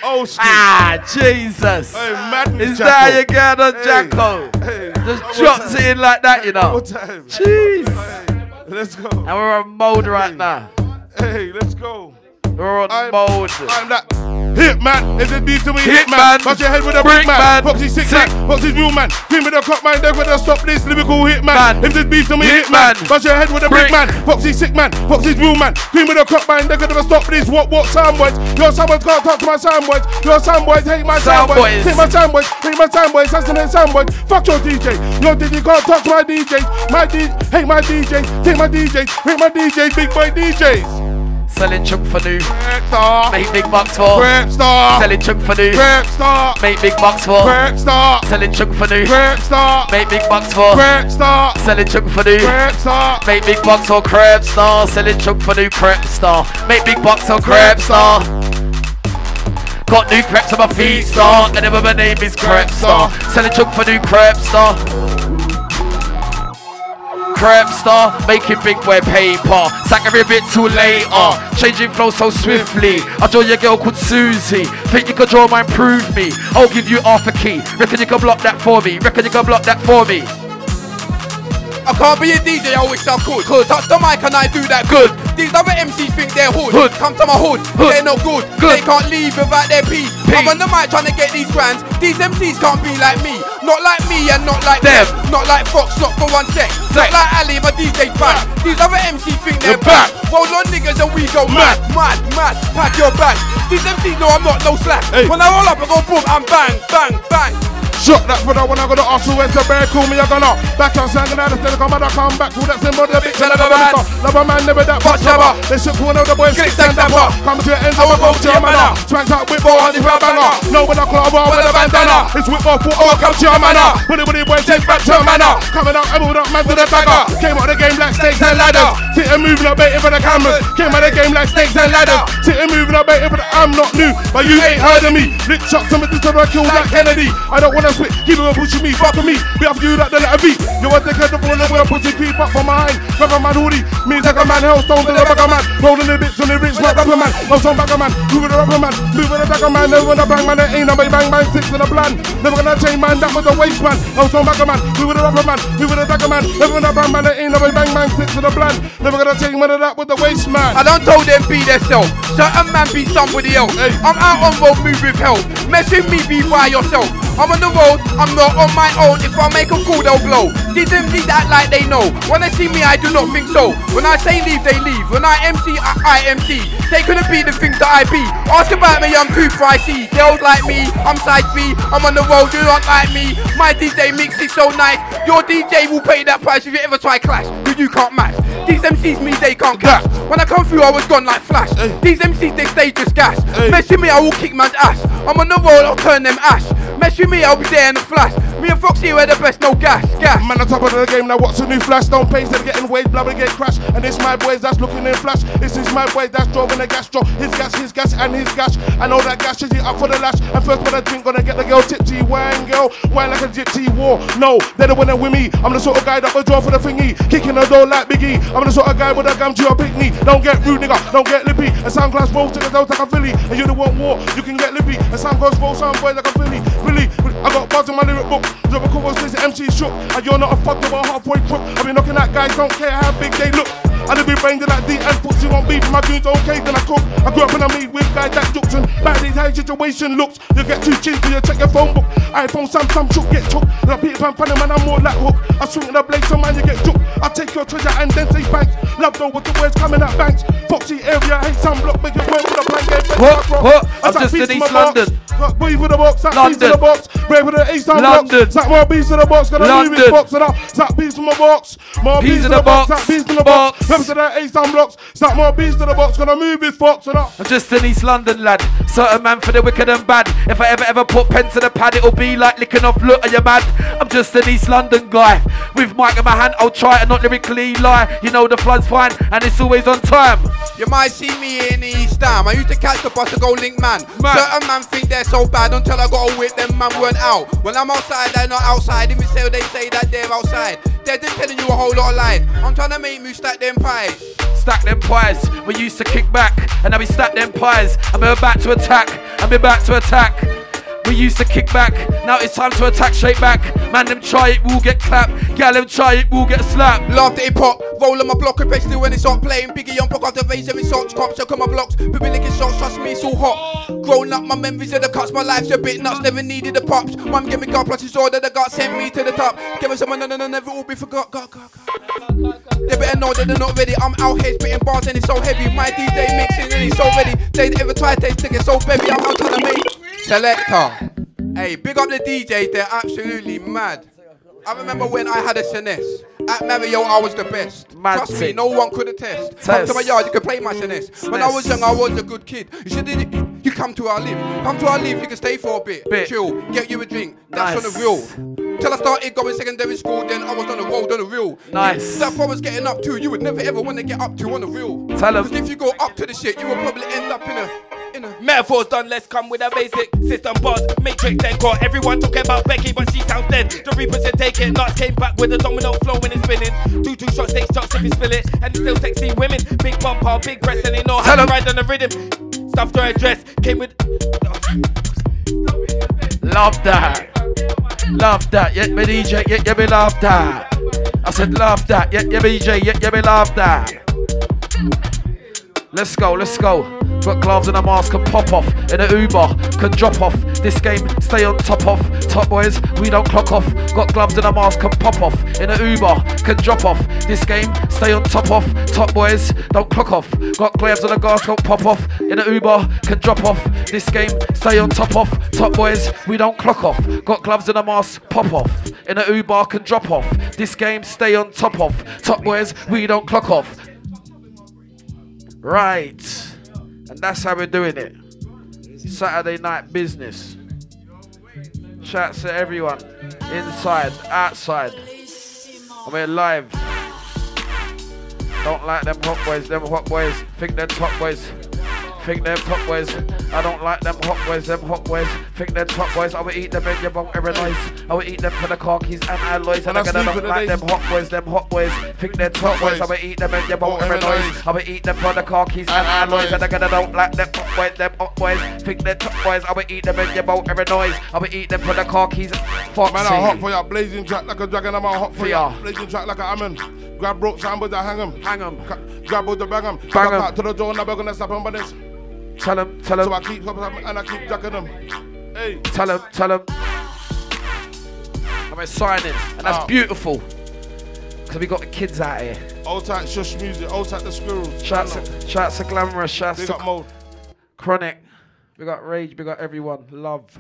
Oh, shit. Ah, Jesus. Hey, madness, is Jacko. That you get on hey. Jacko? Hey. Just drops it in like that, you know. Jeez. Hey. Let's go. And we're on mode right hey. now. Hey, let's go. We're on I'm, mode. I'm that hitman. Is it beef to me? Hitman. Watch your head with a brick man. Foxy sick man. Foxy's real man. Cream with a cop man. They're gonna stop this lyrical hitman. If this beef to me, hitman. Watch your head with a brick man. Foxy sick man. Foxy's real man. Cream with a cop man. They're gonna stop this. What what sandwich? Your sandwich can't talk to my sandwich. Your sandwich hate my sandwich. Hate my sandwich. Hate my sandwich. Assassinate sandwich. Fuck your D J. Your D J can't talk to my D J. My D hate my D J. Take my D J. Hate my D J. Big boy D Js. Selling chunk for new. Crepstar. Make big bucks for. Crepstar. Selling chunk for new. Crepstar. Make big bucks for. Crepstar. Selling chunk for new. Crepstar. Make big bucks for. Crepstar. Selling chunk for new. Crepstar. Make big bucks for. Crepstar. Selling chunk for new. Crepstar. Make big bucks on Crepstar. Got new crepes on my feet, star. And remember my name is Crepstar. Selling chunk for new. Crepstar. Crepstar, making big boy paper. Sack every bit too later. Changing flow so swiftly. I draw your girl called Susie. Think you can draw mine, prove me. I'll give you half a key. Reckon you can block that for me. Reckon you can block that for me. I can't be a D J, I wish I could. Could. Touch the mic and I do that good. These other M Cs think they're hood. hood. Come to my hood, hood. They're not good. good. They can't leave without their peace. I'm on the mic trying to get these brands. These M Cs can't be like me. Not like me and not like them. them. Not like Fox, not for one sec. Not like Ali, but D J back. These other M Cs think they're back. Roll on niggas and we go mad. Mad, mad, pack your back. These M Cs know I'm not no slack. Hey. When I roll up I go boom and bang, bang, bang. Shot that for that when I got the arse who ends the bear, call me, I got up. Back on sangin' out of the come and I come back, call that symbol the bitch, I never had. Love a man, never that much ever. They shook one of the boys, six stand up. Come to the end of a boat, jam and up. Swanks out with ball, honey, round banger. No, when I call a ball with a bandana. It's with ball, foot, all come to your manor. Put it with the boys, take back to your manor. Coming out, elbowed up, man to the bagger. Came out the game like snakes and ladders. Sit and moving up, baiting for the cameras. Came out the game like snakes and ladders. Sit and moving up, baiting for the. I'm not new, but you ain't heard of me. Lit shots on me, this time I killed that Kennedy. I don't wanna. Keep it pushing me, fuck me. We have to do that, then let it be. You want to get the ball and we're pushing people up from behind. Like a man hoodie, means like a man, hellstone to the back of man. Rolling the bits on the rich, like a man. No song back a man, moving the rubber man, moving the back of man. Never gonna bang man, there ain't nobody bang man, six in the plan. Never gonna change man, that was a waste man. No song back a man, moving the rubber man, moving the back of man. Never gonna bang man, there ain't nobody bang man, six in the plan. Never gonna change man, that was a waste man. I don't told them be their self, so a man be somebody else. Hey. I'm out on road, move with help. Messing me, be by yourself. I'm on the road, I'm not on my own. If I make them cool, they'll blow. Didn't need that like they know. When they see me, I do not think so. When I say leave, they leave. When I M C, I, I M C. They couldn't be the things that I be. Ask about me, I'm too pricey. Girls like me, I'm side B. I'm on the road, you aren't like me. My D J mix is so nice. Your D J will pay that price if you ever try clash. But you can't match. These M Cs me, they can't catch. When I come through, I was gone like flash. Hey. These M Cs, they stay just gas. Hey. Mess with me, I will kick man's ass. I'm on the roll, I'll turn them ash. Mess with me, I'll be there in a flash. Me and Foxy, we're the best, no gas, gas. Man on top of the game, now what's a new flash? Don't pace, they're getting weighed, blah, blah, get crashed. And it's my boys that's looking in flash. This is my boy that's drawing a gas, draw. His gas, his gas, and his gas. And all that gas is it up for the lash. And first when I drink, gonna get the girl tipsy. Wine girl, wine like a gypsy war. No, they're the winner with me. I'm the sort of guy that will draw for the thingy. Kicking the door like Biggie. I'm the sort of guy with a gum to your picnic. Don't get rude, nigga, don't get lippy. A sound glass rolls to the nose like a Philly. And you don't want war, you can get lippy. A sound glass rolls, sound boy like a Philly. Really, I got bars in my lyric book. Drop a couple of the M C shook. And you're not a fuck, you're a halfway crook. I've been knocking at guys, don't care how big they look. I done been banging like D and pussy won't beef. My dudes okay, then I cook. I grew up and I made with guys that jokes. And bad days, how your situation looks. You get too cheap, you check your phone book. iPhone, Samsung, chook, get took. And I beat pan panning, man, I'm more like hook. I swing in a blade, so man, you get took. I take your treasure and then say thanks. Love though with the words coming at banks. Foxy area, hate sunblock, make your work with a blank game. What? What? I'm just in East London. Breathe with the box, that beats in the box. Breathe with the East London. Zach more beats in the box, gonna leave his box and up. Zach beats in my box. More beats in the box, that beats in the box. To that ace and blocks, stack more bees to the box, gonna move his fox and up. I'm just an East London lad, certain man for the wicked and bad. If I ever ever put pen to the pad, it'll be like licking off, look, are you mad? I'm just an East London guy, with mic in my hand, I'll try and not lyrically lie. You know the flood's fine, and it's always on time. You might see me in the East Ham, I used to catch the bus to go link man. man. Certain man think they're so bad, until I gotta whip them man weren't out. When I'm outside, they're not outside, even still they say that they're outside. They're just telling you a whole lot of lies. I'm trying to make you stack them pies. Stack them pies. We used to kick back, and now we stack them pies. And we're about to attack. And we're about to attack. We used to kick back. Now it's time to attack, shake back. Man, them try it, we'll get clapped. Gal, them try it, we'll get slapped. Laugh at hip hop, roll on my block, especially when it's on playing. Biggie on block after raise every socks, cops, so come my blocks. People licking shots, trust me, it's all hot. Grown up, my memories of the cuts, my life's a bit nuts, never needed the pops. Mum gave me God, plus it's all that I got, sent me to the top. Give me someone, no, no, no, never all be forgot. God, God, God. They better know that they're not ready. I'm out here spitting bars and it's so heavy. My D J mixing and it's so ready. They ever try to take it so baby, I'm out to make. Selector. Hey, big up the D Js, they're absolutely mad. I remember when I had a Senes. At Mario, I was the best. Mad Trust me, no one could attest. Test. Come to my yard, you could play my Senes. When I was young, I was a good kid. You should you come to our live. Come to our live, you can stay for a bit. bit. Chill, get you a drink. That's nice. On the real. Till I started going secondary school, then I was on the road, on the real. Nice. That I was getting up to, you would never ever want to get up to on the real. Tell em. Because if you go up to the shit, you will probably end up in a... Metaphors done, let's come with a basic system bars, matrix then core. Everyone talking about Becky, but she sounds dead. The Reapers should take it, nuts came back with a domino flow when it's spinning. Two two shots, six shots if you spill it. And it's still sexy women, big bumper, big breast, and they know how to ride on the rhythm. Stuffed her dress, came with... Love that. Love that, yeah, me D J, yeah, yeah, me love that. I said love that, yeah, yeah, me D J, yeah, yeah, me love that. Let's go, let's go. Got gloves and a mask, can pop off. In a Uber, can drop off. This game, stay on top off. Top boys, we don't clock off. Got gloves and a mask, can pop off. In a Uber, can drop off. This game, stay on top off. Top boys, don't clock off. Got gloves and a gas, can pop off. In a Uber, can drop off. This game, stay on top off. Top boys, we don't clock off. Got gloves and a mask, pop off. In a Uber, can drop off. This game, stay on top off. Top boys, we don't clock off. Right, and that's how we're doing it. Saturday night business. Shouts to everyone, inside, outside. And we're live. Don't like them hot boys, them hot boys. Think they're top boys. Think they're top boys. I don't like them hot boys, them hot boys. Think they're top boys. I will eat them in your bum every noise. I will eat them for the car keys and alloys. And I'm gonna not like them hot boys, them hot boys. Think they're top boys. I will eat them in your bum every noise. I will eat them for the car keys and alloys. And I'm gonna not like them hot boys, them hot boys. Think they're top boys. I will eat them in your bum every noise. I will eat them for the car keys. Fuck man, I'm hot for ya. Blazing track like a dragon. I'm hot for ya. Blazing track like a ammon. Grab rope, sandbag, hang 'em, hang 'em. Grab all the bang 'em. Bang 'em. Back to the door, now we're gonna slap 'em by this. Tell him, tell him. So I keep up and I keep jacking them. Hey. Tell him, tell him. and we're signing, and that's oh. beautiful. Because we got the kids out here. Old tight Shush Music, old tight The Squirrels. Shouts to, shouts to Glamorous, shouts to Chronic. We got Rage, we got everyone. Love.